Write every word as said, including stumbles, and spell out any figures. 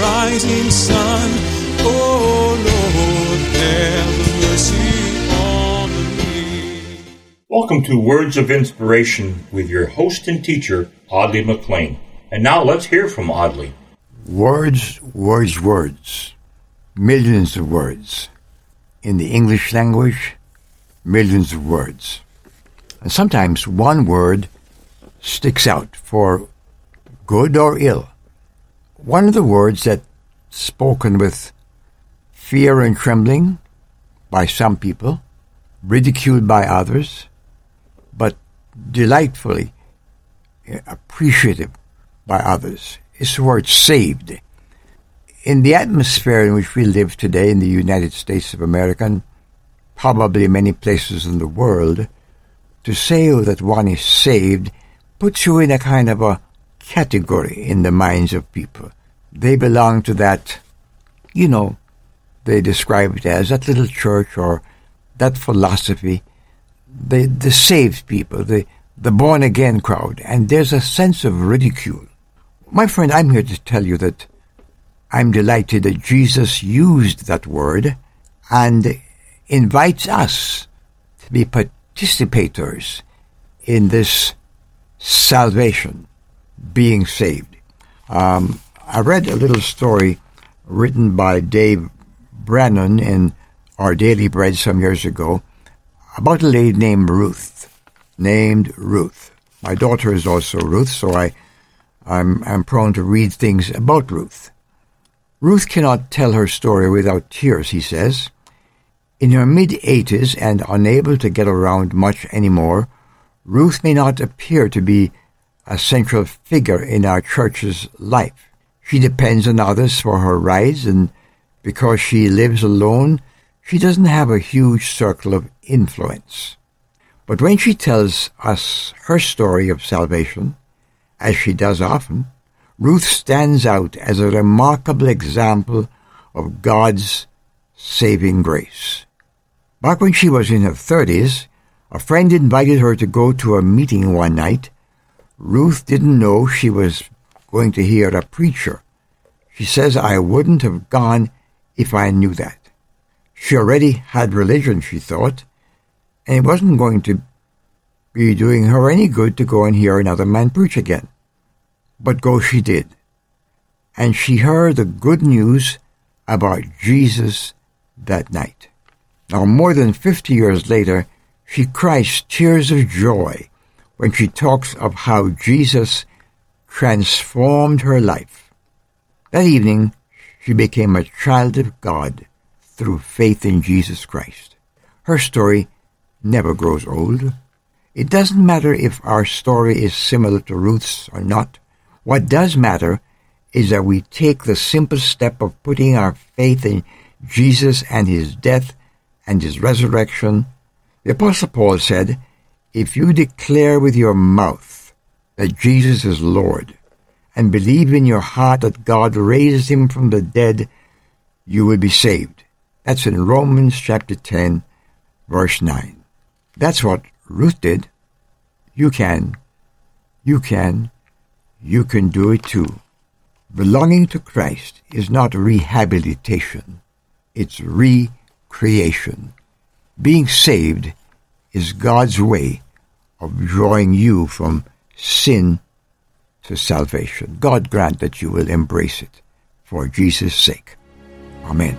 rising sun, oh Lord, have mercy. Welcome to Words of Inspiration with your host and teacher, Audley McLean. And now let's hear from Audley. Words, words, words. Millions of words. In the English language, millions of words. And sometimes one word sticks out for good or ill. One of the words that spoken with fear and trembling by some people, ridiculed by others, but delightfully appreciative by others. It's the word saved. In the atmosphere in which we live today in the United States of America, and probably many places in the world, to say that one is saved puts you in a kind of a category in the minds of people. They belong to that, you know, they describe it as that little church or that philosophy, the, the saved people, the, the born-again crowd, and there's a sense of ridicule. My friend, I'm here to tell you that I'm delighted that Jesus used that word and invites us to be participators in this salvation, being saved. Um, I read a little story written by Dave Brannon in Our Daily Bread some years ago, about a lady named Ruth, named Ruth. My daughter is also Ruth, so I, I'm, I'm prone to read things about Ruth. Ruth cannot tell her story without tears, he says. In her mid-eighties and unable to get around much anymore, Ruth may not appear to be a central figure in our church's life. She depends on others for her rides, and because she lives alone, she doesn't have a huge circle of influence. But when she tells us her story of salvation, as she does often, Ruth stands out as a remarkable example of God's saving grace. Back when she was in her thirties, a friend invited her to go to a meeting one night. Ruth didn't know she was going to hear a preacher. She says, "I wouldn't have gone if I knew that." She already had religion, she thought, and it wasn't going to be doing her any good to go and hear another man preach again. But go she did, and she heard the good news about Jesus that night. Now, more than fifty years later, she cries tears of joy when she talks of how Jesus transformed her life. That evening, she became a child of God through faith in Jesus Christ. Her story never grows old. It doesn't matter if our story is similar to Ruth's or not. What does matter is that we take the simple step of putting our faith in Jesus and his death and his resurrection. The Apostle Paul said, "If you declare with your mouth that Jesus is Lord and believe in your heart that God raised him from the dead, you will be saved." That's in Romans chapter ten, verse nine. That's what Ruth did. You can. You can. You can do it too. Belonging to Christ is not rehabilitation. It's recreation. Being saved is God's way of drawing you from sin to salvation. God grant that you will embrace it for Jesus' sake. Amen.